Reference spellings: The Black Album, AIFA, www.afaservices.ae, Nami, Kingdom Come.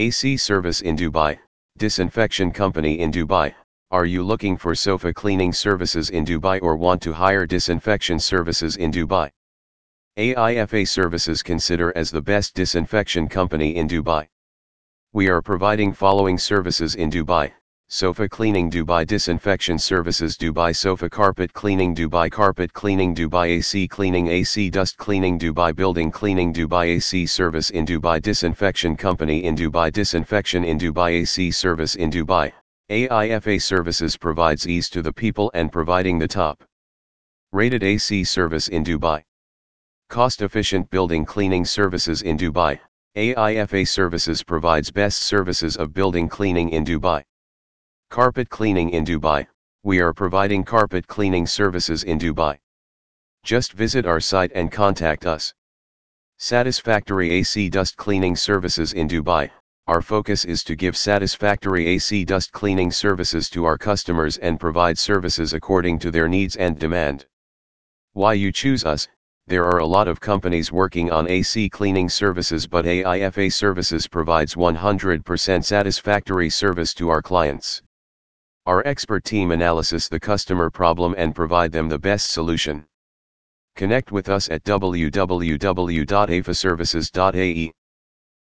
AC Service in Dubai, Disinfection Company in Dubai. Are you looking for sofa cleaning services in Dubai or want to hire disinfection services in Dubai? AIFA Services consider as the best disinfection company in Dubai. We are providing following services in Dubai: sofa cleaning, Dubai disinfection services, Dubai sofa carpet cleaning, Dubai AC cleaning, AC dust cleaning, Dubai building cleaning, Dubai AC service in Dubai, disinfection company in Dubai, disinfection in Dubai, AC service in Dubai. AIFA Services provides ease to the people and providing the top rated AC service in Dubai. Cost efficient building cleaning services in Dubai. AIFA Services provides best services of building cleaning in Dubai. Carpet cleaning in Dubai. We are providing carpet cleaning services in Dubai. Just visit our site and contact us. Satisfactory AC dust cleaning services in Dubai. Our focus is to give satisfactory AC dust cleaning services to our customers and provide services according to their needs and demand. Why you choose us? There are a lot of companies working on AC cleaning services, but AIFA Services provides 100% satisfactory service to our clients. Our expert team analyzes the customer problem and provide them the best solution. Connect with us at www.afaservices.ae.